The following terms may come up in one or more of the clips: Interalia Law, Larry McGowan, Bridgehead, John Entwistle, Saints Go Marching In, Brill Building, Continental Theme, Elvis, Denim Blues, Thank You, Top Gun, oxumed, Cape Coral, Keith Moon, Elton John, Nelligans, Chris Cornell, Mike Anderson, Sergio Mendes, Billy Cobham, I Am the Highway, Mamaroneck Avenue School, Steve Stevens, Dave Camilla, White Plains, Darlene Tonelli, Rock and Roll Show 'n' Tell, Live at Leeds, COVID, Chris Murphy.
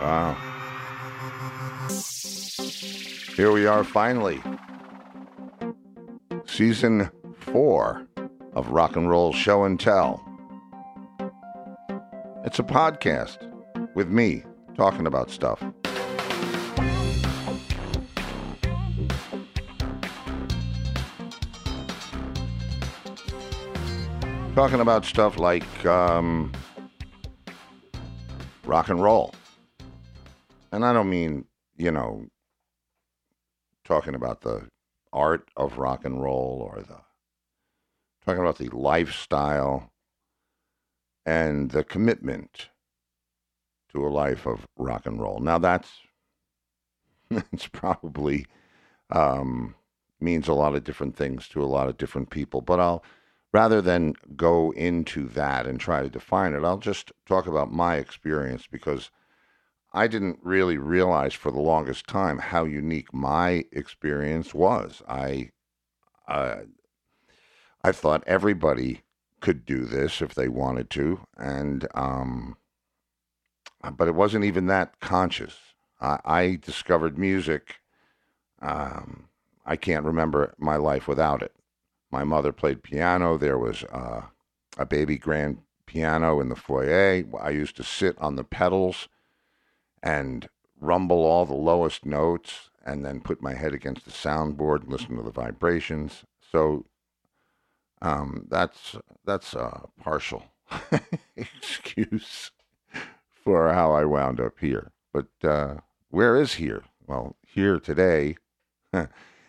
Wow. Here we are finally. Season 4 of Rock and Roll Show 'n' Tell. It's a podcast with me talking about stuff. Talking about stuff like rock and roll. And I don't mean, you know, talking about the art of rock and roll or talking about the lifestyle and the commitment to a life of rock and roll. Now that's probably means a lot of different things to a lot of different people, but rather than go into that and try to define it, I'll just talk about my experience, because I didn't really realize for the longest time how unique my experience was. I thought everybody could do this if they wanted to, and but it wasn't even that conscious. I discovered music. I can't remember my life without it. My mother played piano. There was a baby grand piano in the foyer. I used to sit on the pedals and rumble all the lowest notes and then put my head against the soundboard and listen to the vibrations. So that's a partial excuse for how I wound up here. But where is here? Well, here today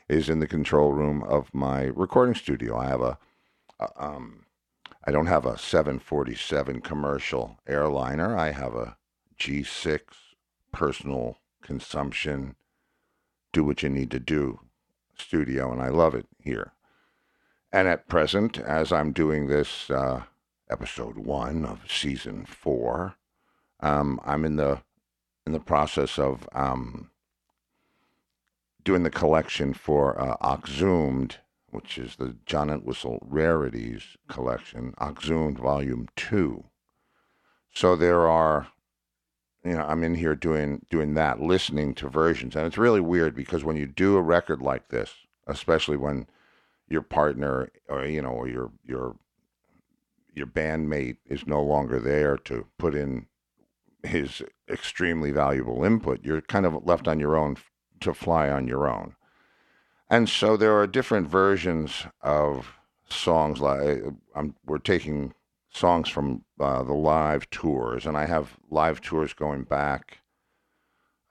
is in the control room of my recording studio. I have I don't have a 747 commercial airliner. I have a G6 personal consumption, do what you need to do studio, and I love it here. And at present, as I'm doing this episode 1 of season 4, I'm in the process of doing the collection for Oxumed, which is the John Entwistle Rarities collection, Oxumed Volume 2. So there are, you know, I'm in here doing that, listening to versions. And it's really weird, because when you do a record like this, especially when your partner or, you know, or your bandmate is no longer there to put in his extremely valuable input, you're kind of left on your own to fly on your own. And so there are different versions of songs. Like we're taking songs from the live tours, and I have live tours going back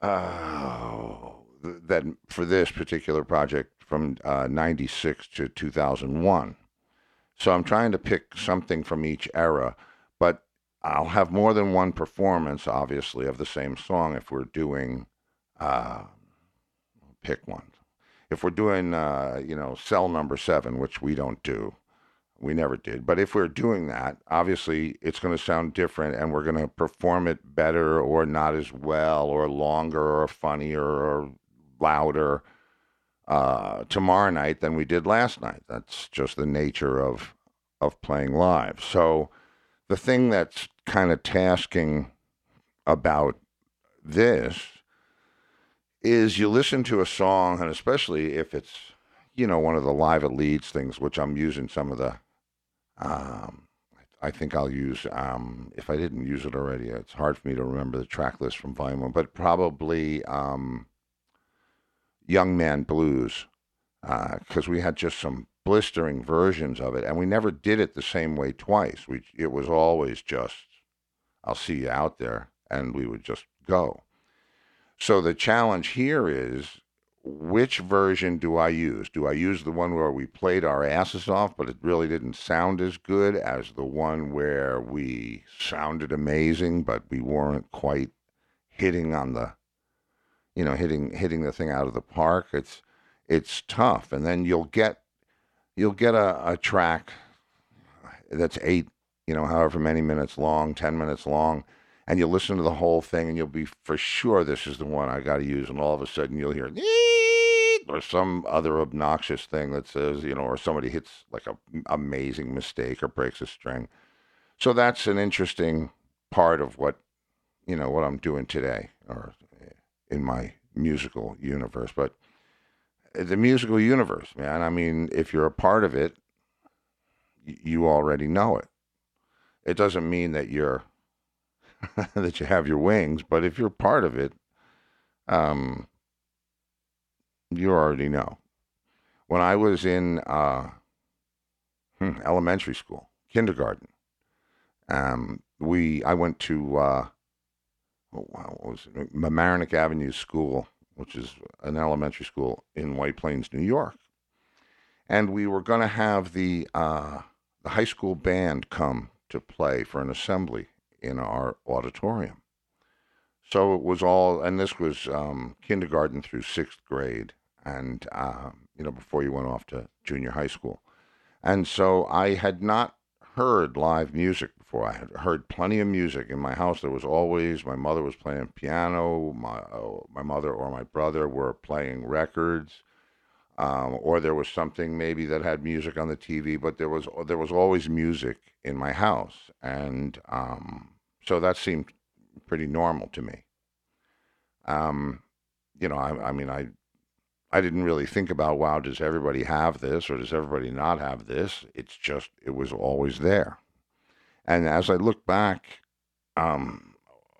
that for this particular project from 96 to 2001. So I'm trying to pick something from each era, but I'll have more than one performance, obviously, of the same song if we're doing pick one. If we're doing cell number 7, which we don't do, we never did, but if we're doing that, obviously it's going to sound different, and we're going to perform it better or not as well or longer or funnier or louder tomorrow night than we did last night. That's just the nature of playing live. So the thing that's kind of tasking about this is you listen to a song, and especially if it's, you know, one of the Live at Leeds things, which I'm using some of the I think I'll use, if I didn't use it already, it's hard for me to remember the track list from Volume 1, but probably Young Man Blues, because we had just some blistering versions of it, and we never did it the same way twice. It was always just, I'll see you out there, and we would just go. So the challenge here is, which version do I use? Do I use the one where we played our asses off, but it really didn't sound as good as the one where we sounded amazing, but we weren't quite hitting on the, you know, hitting the thing out of the park? It's tough. And then you'll get a track that's 8, you know, however many minutes long, 10 minutes long, and you listen to the whole thing, and you'll be for sure this is the one I got to use, and all of a sudden you'll hear or some other obnoxious thing that says, you know, or somebody hits like a amazing mistake or breaks a string. So that's an interesting part of what, you know, what I'm doing today or in my musical universe. But the musical universe, man, I mean, if you're a part of it, you already know it. It doesn't mean that you're that you have your wings, but if you're part of it, you already know. When I was in elementary school, kindergarten, I went to Mamaroneck Avenue School, which is an elementary school in White Plains, New York. And we were going to have the high school band come to play for an assembly in our auditorium. So it was all, and this was kindergarten through sixth grade, and before you went off to junior high school. And so I had not heard live music before. I had heard plenty of music in my house. There was always, my mother was playing piano, my mother or my brother were playing records, or there was something maybe that had music on the TV, but there was always music in my house. And so that seemed pretty normal to me. I didn't really think about, wow, does everybody have this or does everybody not have this? It's just, it was always there. And as I look back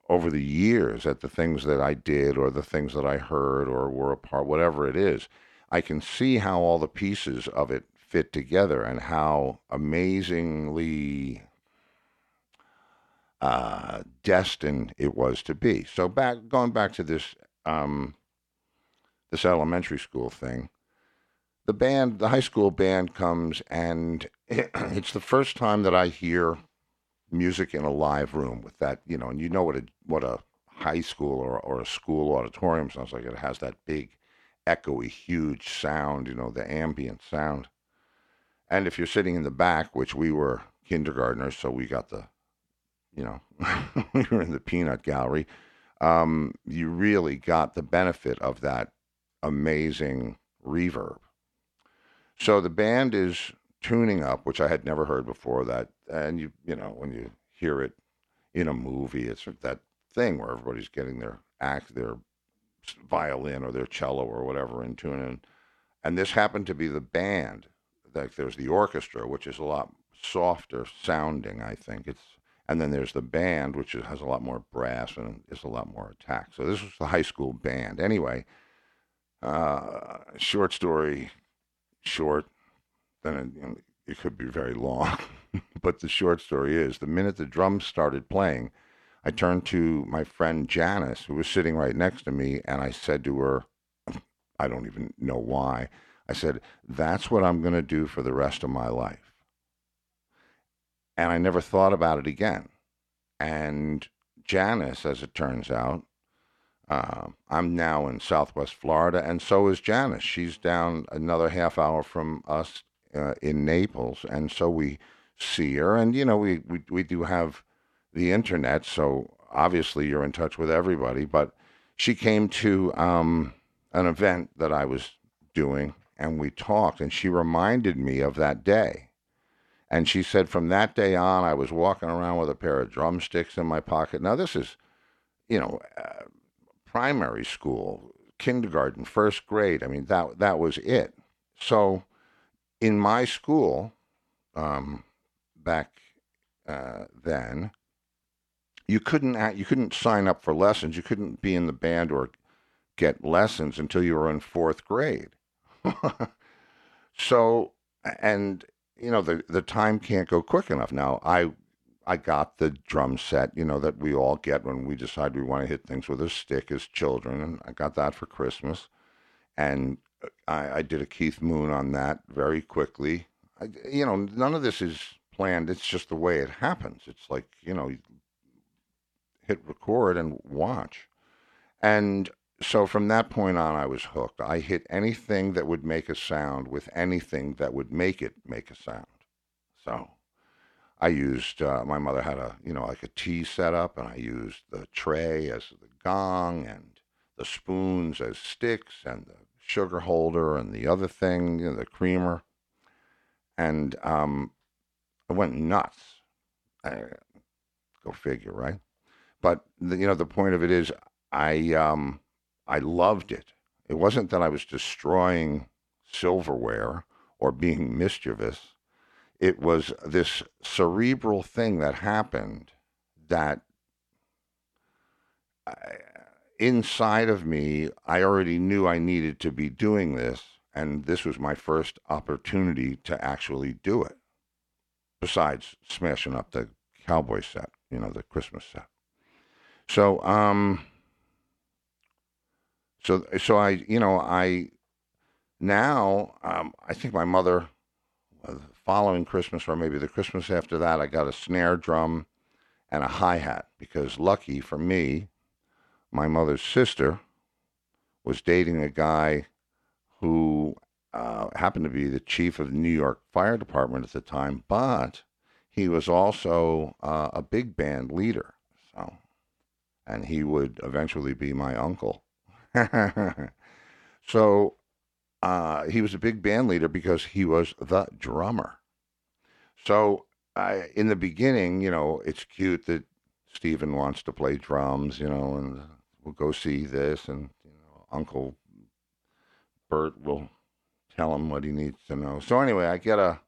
over the years at the things that I did or the things that I heard or were a part, whatever it is, I can see how all the pieces of it fit together and how amazingly destined it was to be. So going back to this this elementary school thing, the high school band comes, and it's the first time that I hear music in a live room with that, you know, and you know what a high school or a school auditorium sounds like. It has that big, echoey, huge sound, you know, the ambient sound. And if you're sitting in the back, which we were kindergartners, so we got the, you know, we were in the peanut gallery, you really got the benefit of that amazing reverb. So the band is tuning up, which I had never heard before that. And you know, when you hear it in a movie, it's that thing where everybody's getting their act, their violin or their cello or whatever in tune. And this happened to be the band. Like there's the orchestra, which is a lot softer sounding, I think. And then there's the band, which has a lot more brass and is a lot more attack. So this was the high school band. Anyway, short story short, then it could be very long, but the short story is, the minute the drums started playing, I turned to my friend Janice, who was sitting right next to me, and I said to her, I don't even know why, I said, that's what I'm going to do for the rest of my life. And I never thought about it again. And Janice, as it turns out, I'm now in Southwest Florida, and so is Janice. She's down another half hour from us in Naples, and so we see her. And, you know, we do have the internet, so obviously you're in touch with everybody. But she came to an event that I was doing, and we talked, and she reminded me of that day. And she said from that day on, I was walking around with a pair of drumsticks in my pocket. Now, this is, you know... primary school, kindergarten, first grade. I mean, that was it. So in my school back then, you couldn't sign up for lessons. You couldn't be in the band or get lessons until you were in fourth grade. So, and, you know, the time can't go quick enough. Now, I got the drum set, you know, that we all get when we decide we want to hit things with a stick as children, and I got that for Christmas. And I did a Keith Moon on that very quickly. You know, none of this is planned. It's just the way it happens. It's like, you know, hit record and watch. And so from that point on, I was hooked. I hit anything that would make a sound with anything that would make it make a sound. So... I used, my mother had a, you know, like a tea set up, and I used the tray as the gong and the spoons as sticks and the sugar holder and the other thing, you know, the creamer. And I went nuts. Go figure, right? But the point of it is, I loved it. It wasn't that I was destroying silverware or being mischievous. It was this cerebral thing that happened that inside of me, I already knew I needed to be doing this, and this was my first opportunity to actually do it, besides smashing up the Cowboy set, the Christmas set. So, I think my mother, the following Christmas or maybe the Christmas after that, I got a snare drum and a hi-hat, because lucky for me, my mother's sister was dating a guy who happened to be the chief of the New York Fire Department at the time, but he was also a big band leader. So, and he would eventually be my uncle. So he was a big band leader because he was the drummer. So in the beginning, it's cute that Stephen wants to play drums, and we'll go see this, and Uncle Bert will tell him what he needs to know. So anyway, I get a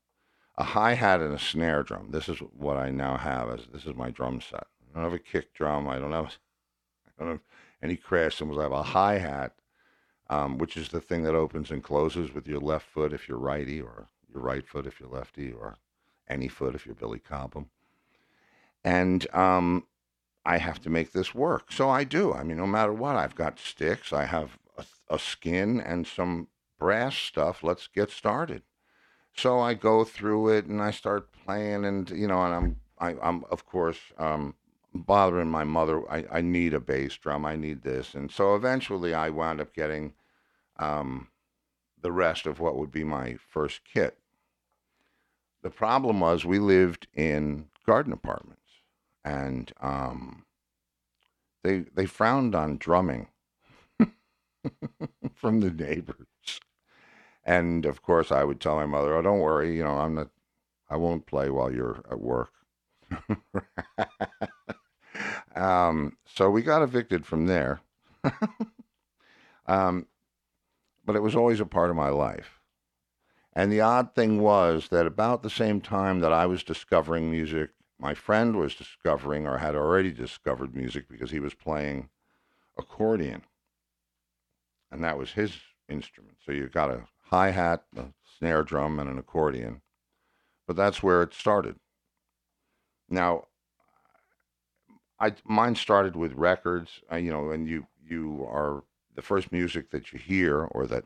hi-hat and a snare drum. This is what I now have. This is my drum set. I don't have a kick drum. I don't have any crash cymbals. I have a hi-hat, which is the thing that opens and closes with your left foot if you're righty, or your right foot if you're lefty, or any foot if you're Billy Cobham. And I have to make this work. So I do. I mean, no matter what, I've got sticks. I have a skin and some brass stuff. Let's get started. So I go through it and I start playing, and I'm of course bothering my mother. I need a bass drum. I need this, and so eventually I wound up getting the rest of what would be my first kit. The problem was we lived in garden apartments, and they frowned on drumming from the neighbors. And of course, I would tell my mother, "Oh, don't worry, I won't play while you're at work." So we got evicted from there. But it was always a part of my life. And the odd thing was that about the same time that I was discovering music, my friend was discovering, or had already discovered, music, because he was playing accordion. And that was his instrument. So you got a hi-hat, a snare drum, and an accordion. But that's where it started. Now, mine started with records, and you are, the first music that you hear, or that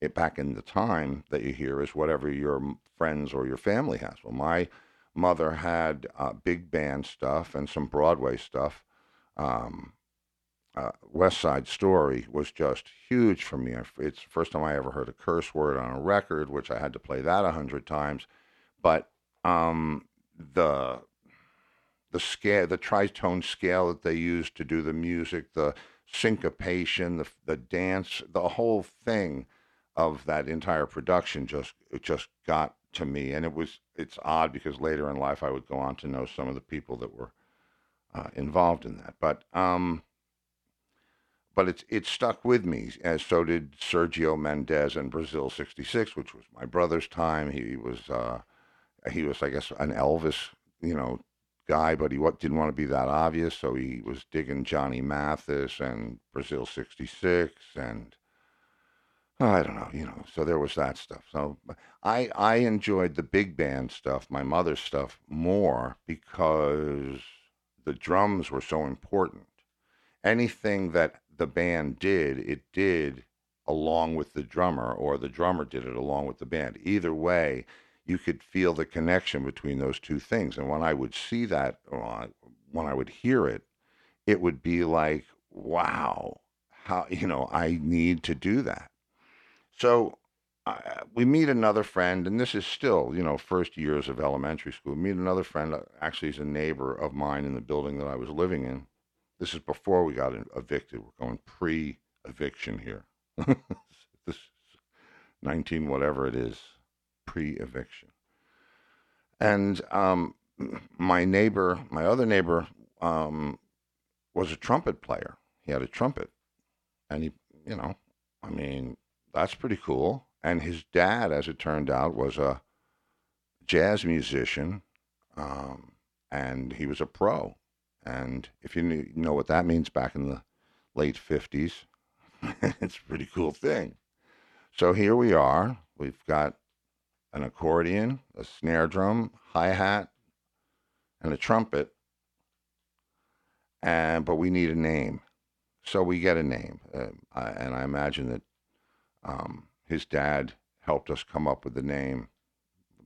it back in the time that you hear, is whatever your friends or your family has. Well, my mother had big band stuff and some Broadway stuff. West Side Story was just huge for me. It's the first time I ever heard a curse word on a record, which I had to play that 100 times. But the scale, the tritone scale that they used to do the music, the syncopation, the dance, the whole thing of that entire production just got to me. And it's odd, because later in life I would go on to know some of the people that were involved in that. But it stuck with me, as so did Sergio Mendes and Brazil 66, which was my brother's time. He was, I guess, an Elvis, guy, but he didn't want to be that obvious, so he was digging Johnny Mathis and Brazil 66, and I don't know, so there was that stuff. So I enjoyed the big band stuff, my mother's stuff, more, because the drums were so important. Anything that the band did, it did along with the drummer, or the drummer did it along with the band. Either way, you could feel the connection between those two things. And when I would see that, or when I would hear it, it would be like, wow, how, I need to do that. So we meet another friend, and this is still, first years of elementary school. We meet another friend, actually he's a neighbor of mine in the building that I was living in. This is before we got evicted. We're going pre-eviction here. This is 19 whatever it is, pre-eviction. And my other neighbor, was a trumpet player. He had a trumpet. And he, you know, I mean, that's pretty cool. And his dad, as it turned out, was a jazz musician, and he was a pro. And if you know what that means back in the late 50s, it's a pretty cool thing. So here we are. We've got an accordion, a snare drum, hi-hat, and a trumpet. But we need a name. So we get a name. And I imagine that his dad helped us come up with the name,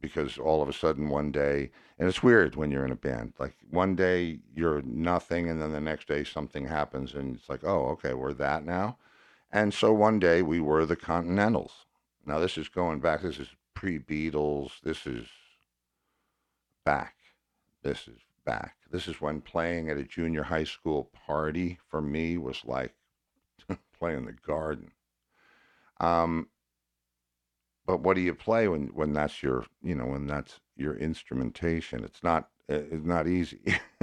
because all of a sudden one day, and it's weird when you're in a band, like one day you're nothing and then the next day something happens and it's like, oh, okay, we're that now. And so one day we were the Continentals. Now this is going back, this is pre-Beatles, this is back. This is when playing at a junior high school party for me was like playing the garden. But what do you play when that's your, you know, when that's your instrumentation? It's not easy.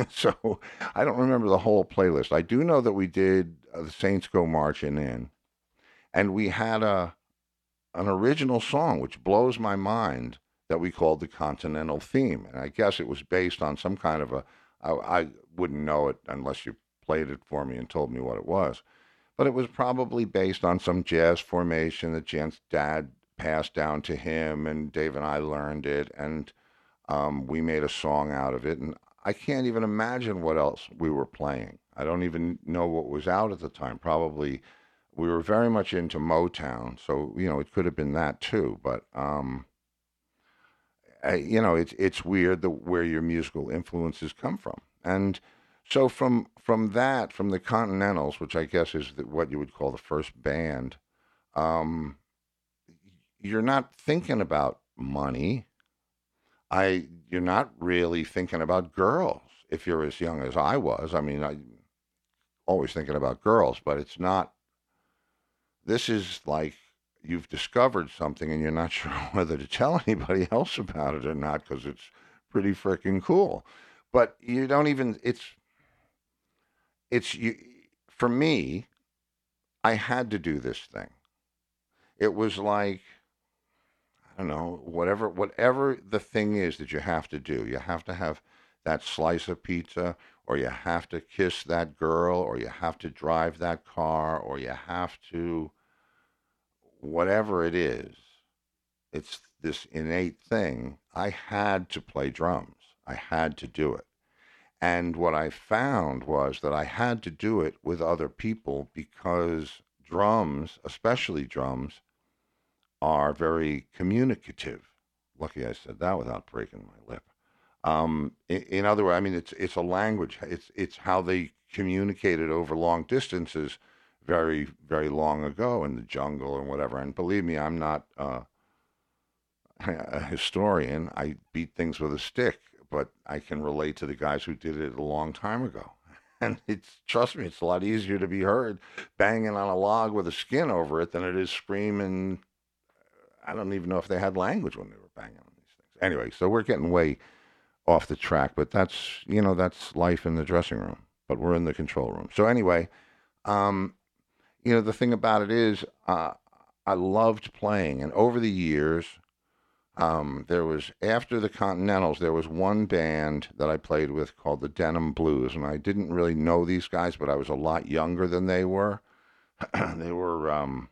So I don't remember the whole playlist. I do know that we did the Saints Go Marching In, and we had an original song, which blows my mind, that we called the Continental Theme. And I guess it was based on some kind of I wouldn't know it unless you played it for me and told me what it was. But it was probably based on some jazz formation that Jan's dad passed down to him, and Dave and I learned it, and we made a song out of it. And I can't even imagine what else we were playing. I don't even know what was out at the time. Probably we were very much into Motown, so, you know, it could have been that too. But, you know, it's weird where your musical influences come from. And so from the Continentals, which I guess is what you would call the first band, you're not thinking about money. You're not really thinking about girls. If you're as young as I was, I mean, I always thinking about girls, but it's not, this is like you've discovered something and you're not sure whether to tell anybody else about it or not, because it's pretty freaking cool. But you don't even, for me, I had to do this thing. It was like, I don't know, whatever the thing is that you have to do. You have to have that slice of pizza, or you have to kiss that girl, or you have to drive that car, or you have to, whatever it is, it's this innate thing. I had to play drums. I had to do it. And what I found was that I had to do it with other people, because drums, especially drums, are very communicative. Lucky I said that without breaking my lip. In other words, I mean, it's a language. It's how they communicated over long distances very, very long ago in the jungle and whatever. And believe me, I'm not a historian. I beat things with a stick, but I can relate to the guys who did it a long time ago. And trust me, it's a lot easier to be heard banging on a log with a skin over it than it is screaming. I don't even know if they had language when they were banging on these things. Anyway, so we're getting way off the track, but that's, you know, that's life in the dressing room, but we're in the control room. So anyway, you know, the thing about it is I loved playing. And over the years, there was, after the Continentals, there was one band that I played with called the Denim Blues, and I didn't really know these guys, but I was a lot younger than they were. They were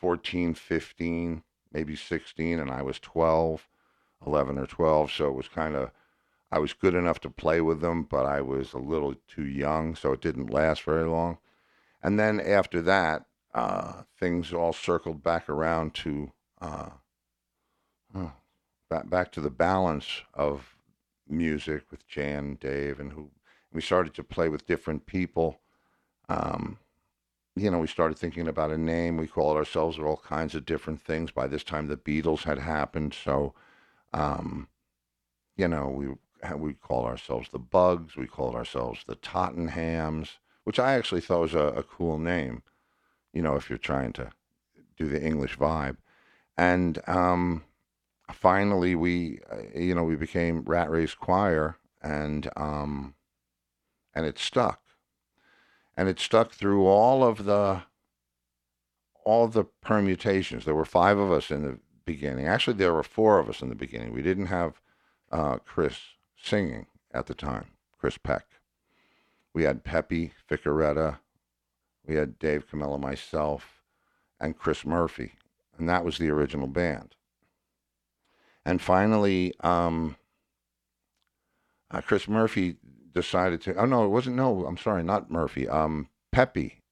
14, 15, maybe 16, and I was 12, 11 or 12, so it was kind of, I was good enough to play with them, but I was a little too young, so it didn't last very long. And then after that, things all circled back around to... back to the balance of music with Jan, Dave, and who we started to play with different people. You know, we started thinking about a name. We called ourselves all kinds of different things. By this time, the Beatles had happened, so you know, we called ourselves the Bugs. We called ourselves the Tottenhams, which I actually thought was a cool name. You know, if you're trying to do the English vibe, and finally, we became Rat Race Choir, and it stuck. and it stuck through all the permutations. There were five of us in the beginning. Actually, there were four of us in the beginning. We didn't have Chris singing at the time, Chris Peck. We had Pepe Ficoretta. We had Dave Camilla, myself, and Chris Murphy. And that was the original band. And finally, Chris Murphy decided to... Oh, no, it wasn't... No, I'm sorry, not Murphy. Pepe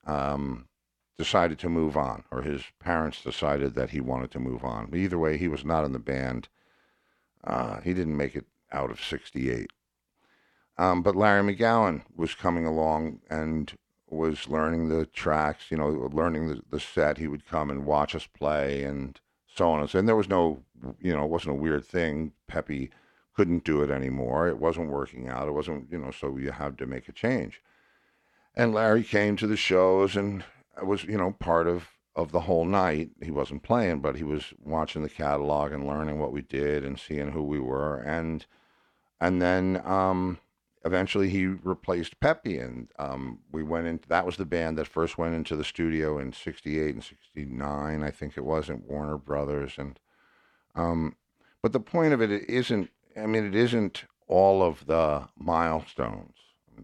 decided to move on, or his parents decided that he wanted to move on. But either way, he was not in the band. He didn't make it out of 68. But Larry McGowan was coming along and was learning the tracks, you know, learning the set. He would come and watch us play and so on. And there was no, you know, it wasn't a weird thing. Pepe couldn't do it anymore. It wasn't working out. It wasn't, you know, so you had to make a change. And Larry came to the shows and was, you know, part of the whole night. He wasn't playing, but he was watching the catalog and learning what we did and seeing who we were. And then... eventually, he replaced Pepe, and we went into... That was the band that first went into the studio in 68 and 69, I think it was, at Warner Brothers. And but the point of it isn't... I mean, it isn't all of the milestones.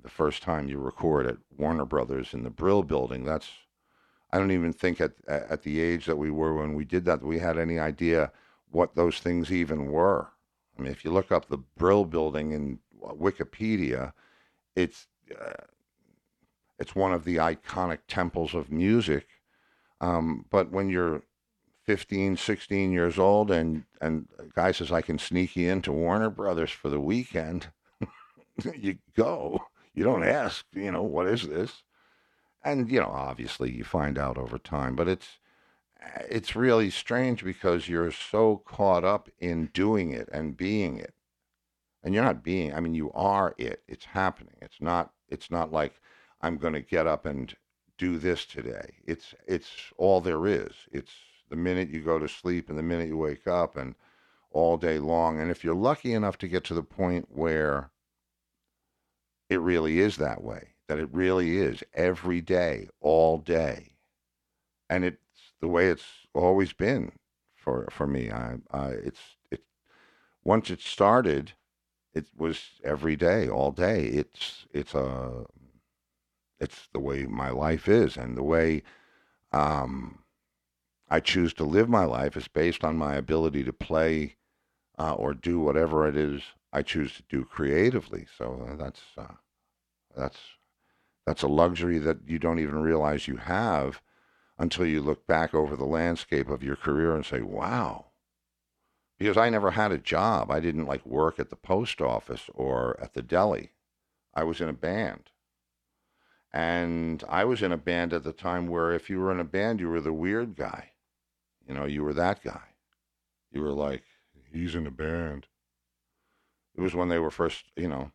The first time you record at Warner Brothers in the Brill Building, that's... I don't even think at the age that we were when we did that, we had any idea what those things even were. I mean, if you look up the Brill Building in Wikipedia, it's one of the iconic temples of music, but when you're 15, 16 years old and a guy says, I can sneak you into Warner Brothers for the weekend, you go. You don't ask, you know, what is this? And, you know, obviously you find out over time, but it's really strange because you're so caught up in doing it and being it. And you're not being, I mean, you are it. It's happening. It's not like I'm going to get up and do this today. It's all there is. It's the minute you go to sleep and the minute you wake up and all day long. And if you're lucky enough to get to the point where it really is that way, that it really is every day, all day. And it's the way it's always been for me. Once it started... It was every day, all day. It's the way my life is, and the way I choose to live my life is based on my ability to play or do whatever it is I choose to do creatively. So that's a luxury that you don't even realize you have until you look back over the landscape of your career and say, wow. Because I never had a job. I didn't, like, work at the post office or at the deli. I was in a band. And I was in a band at the time where if you were in a band, you were the weird guy. You know, you were that guy. You were like, he's in a band. It was when they were first, you know,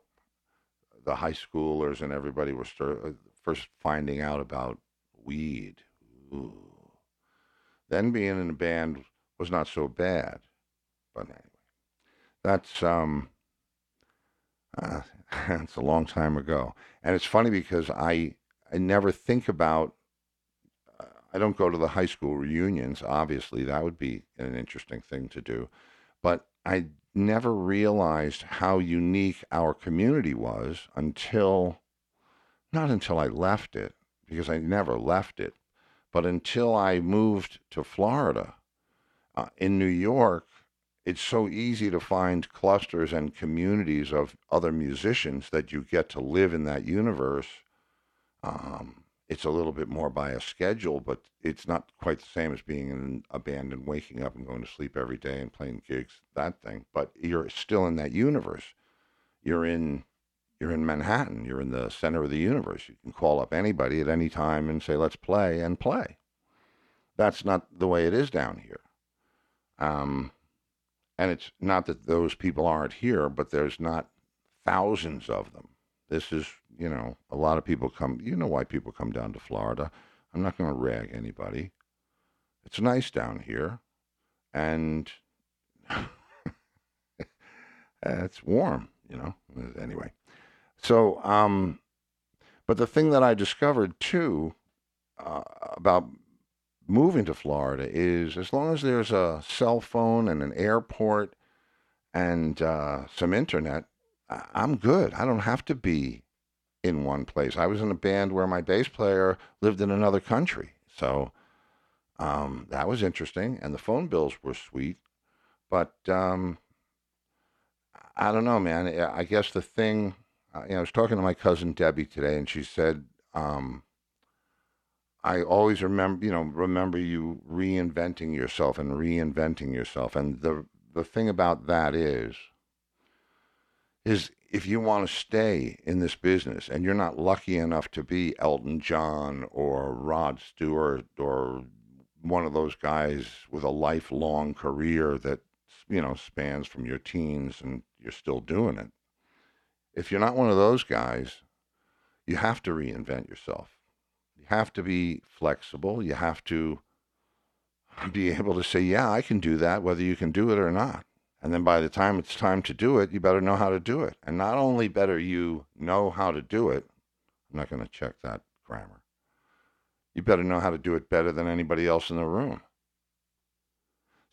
the high schoolers and everybody were first finding out about weed. Ooh. Then being in a band was not so bad. But anyway, that's a long time ago. And it's funny because I never think about, I don't go to the high school reunions, obviously. That would be an interesting thing to do. But I never realized how unique our community was not until I left it, because I never left it, but until I moved to Florida. In New York, it's so easy to find clusters and communities of other musicians that you get to live in that universe. It's a little bit more by a schedule, but it's not quite the same as being in a band and waking up and going to sleep every day and playing gigs, that thing. But you're still in that universe. You're in Manhattan. You're in the center of the universe. You can call up anybody at any time and say, let's play and play. That's not the way it is down here. And it's not that those people aren't here, but there's not thousands of them. This is, you know, a lot of people come. You know why people come down to Florida. I'm not going to rag anybody. It's nice down here. And it's warm, you know. Anyway. So, But the thing that I discovered, too, about moving to Florida is as long as there's a cell phone and an airport and some internet, I'm good. I don't have to be in one place. I was in a band where my bass player lived in another country. So that was interesting. And the phone bills were sweet. But I don't know, man. I guess the thing... I was talking to my cousin Debbie today, and she said, I always remember you reinventing yourself. And the thing about that is if you want to stay in this business and you're not lucky enough to be Elton John or Rod Stewart or one of those guys with a lifelong career that, spans from your teens and you're still doing it. If you're not one of those guys, you have to reinvent yourself. You have to be flexible. You have to be able to say, yeah, I can do that, whether you can do it or not. And then by the time it's time to do it, you better know how to do it. And not only better you know how to do it, I'm not going to check that grammar. You better know how to do it better than anybody else in the room.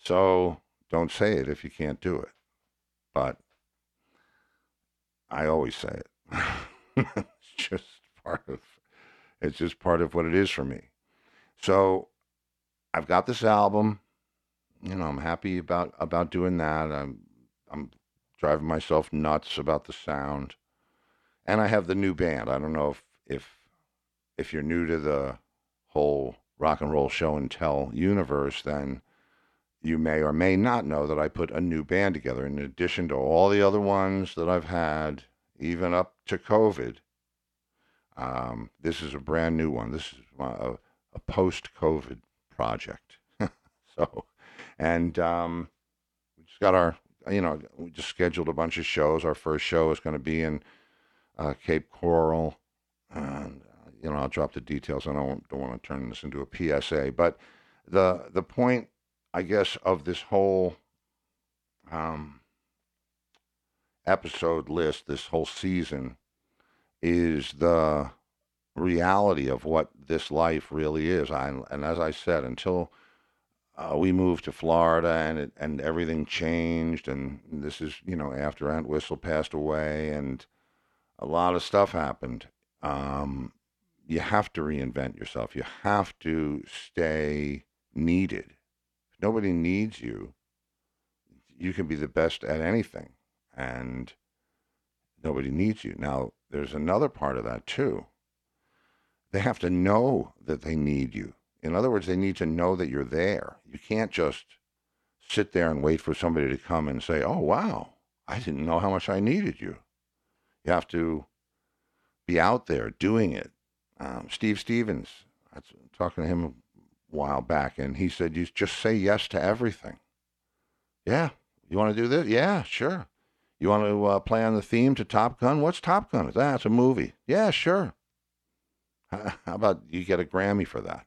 So don't say it if you can't do it. But I always say it. It's just part of what it is for me. So I've got this album. I'm happy about doing that. I'm driving myself nuts about the sound. And I have the new band. I don't know if you're new to the whole rock and roll show and tell universe, then you may or may not know that I put a new band together in addition to all the other ones that I've had, even up to COVID. This is a brand new one. This is a post-COVID project. So, we just got our, we just scheduled a bunch of shows. Our first show is going to be in Cape Coral. And, I'll drop the details. I don't want to turn this into a PSA, but the point, I guess, of this whole episode list, this whole season, is the reality of what this life really is. And as I said, until we moved to Florida and everything changed, and this is, after Entwistle passed away and a lot of stuff happened, you have to reinvent yourself. You have to stay needed. Nobody needs you. You can be the best at anything, and nobody needs you. Now, there's another part of that, too. They have to know that they need you. In other words, they need to know that you're there. You can't just sit there and wait for somebody to come and say, oh, wow, I didn't know how much I needed you. You have to be out there doing it. Steve Stevens, I'm talking to him while back, and he said, you just say yes to everything. Yeah, you want to do this? Yeah, sure. You want to play on the theme to Top Gun? What's Top Gun? That's a movie. Yeah, sure. How about you get a Grammy for that?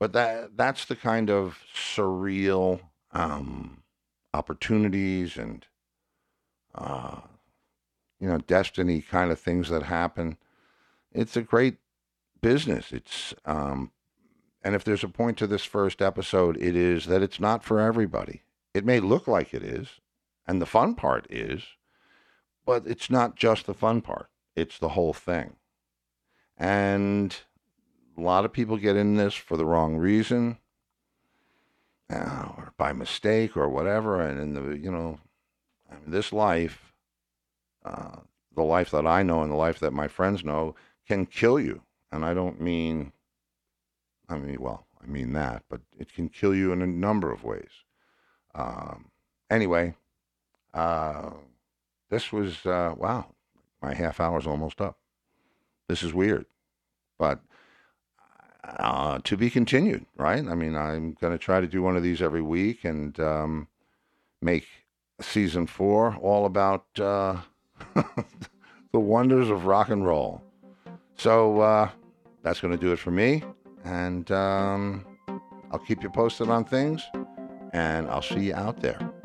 But that's the kind of surreal opportunities and destiny kind of things that happen. It's a great business. It's and if there's a point to this first episode, it is that it's not for everybody. It may look like it is, and the fun part is, but it's not just the fun part. It's the whole thing. And a lot of people get in this for the wrong reason, or by mistake, or whatever. And in the, this life, the life that I know and the life that my friends know can kill you. And I don't mean... I mean that, but it can kill you in a number of ways. Anyway, this was, wow, my half hour's almost up. This is weird, but to be continued, right? I'm going to try to do one of these every week and make season 4 all about the wonders of rock and roll. So that's going to do it for me. And I'll keep you posted on things, and I'll see you out there.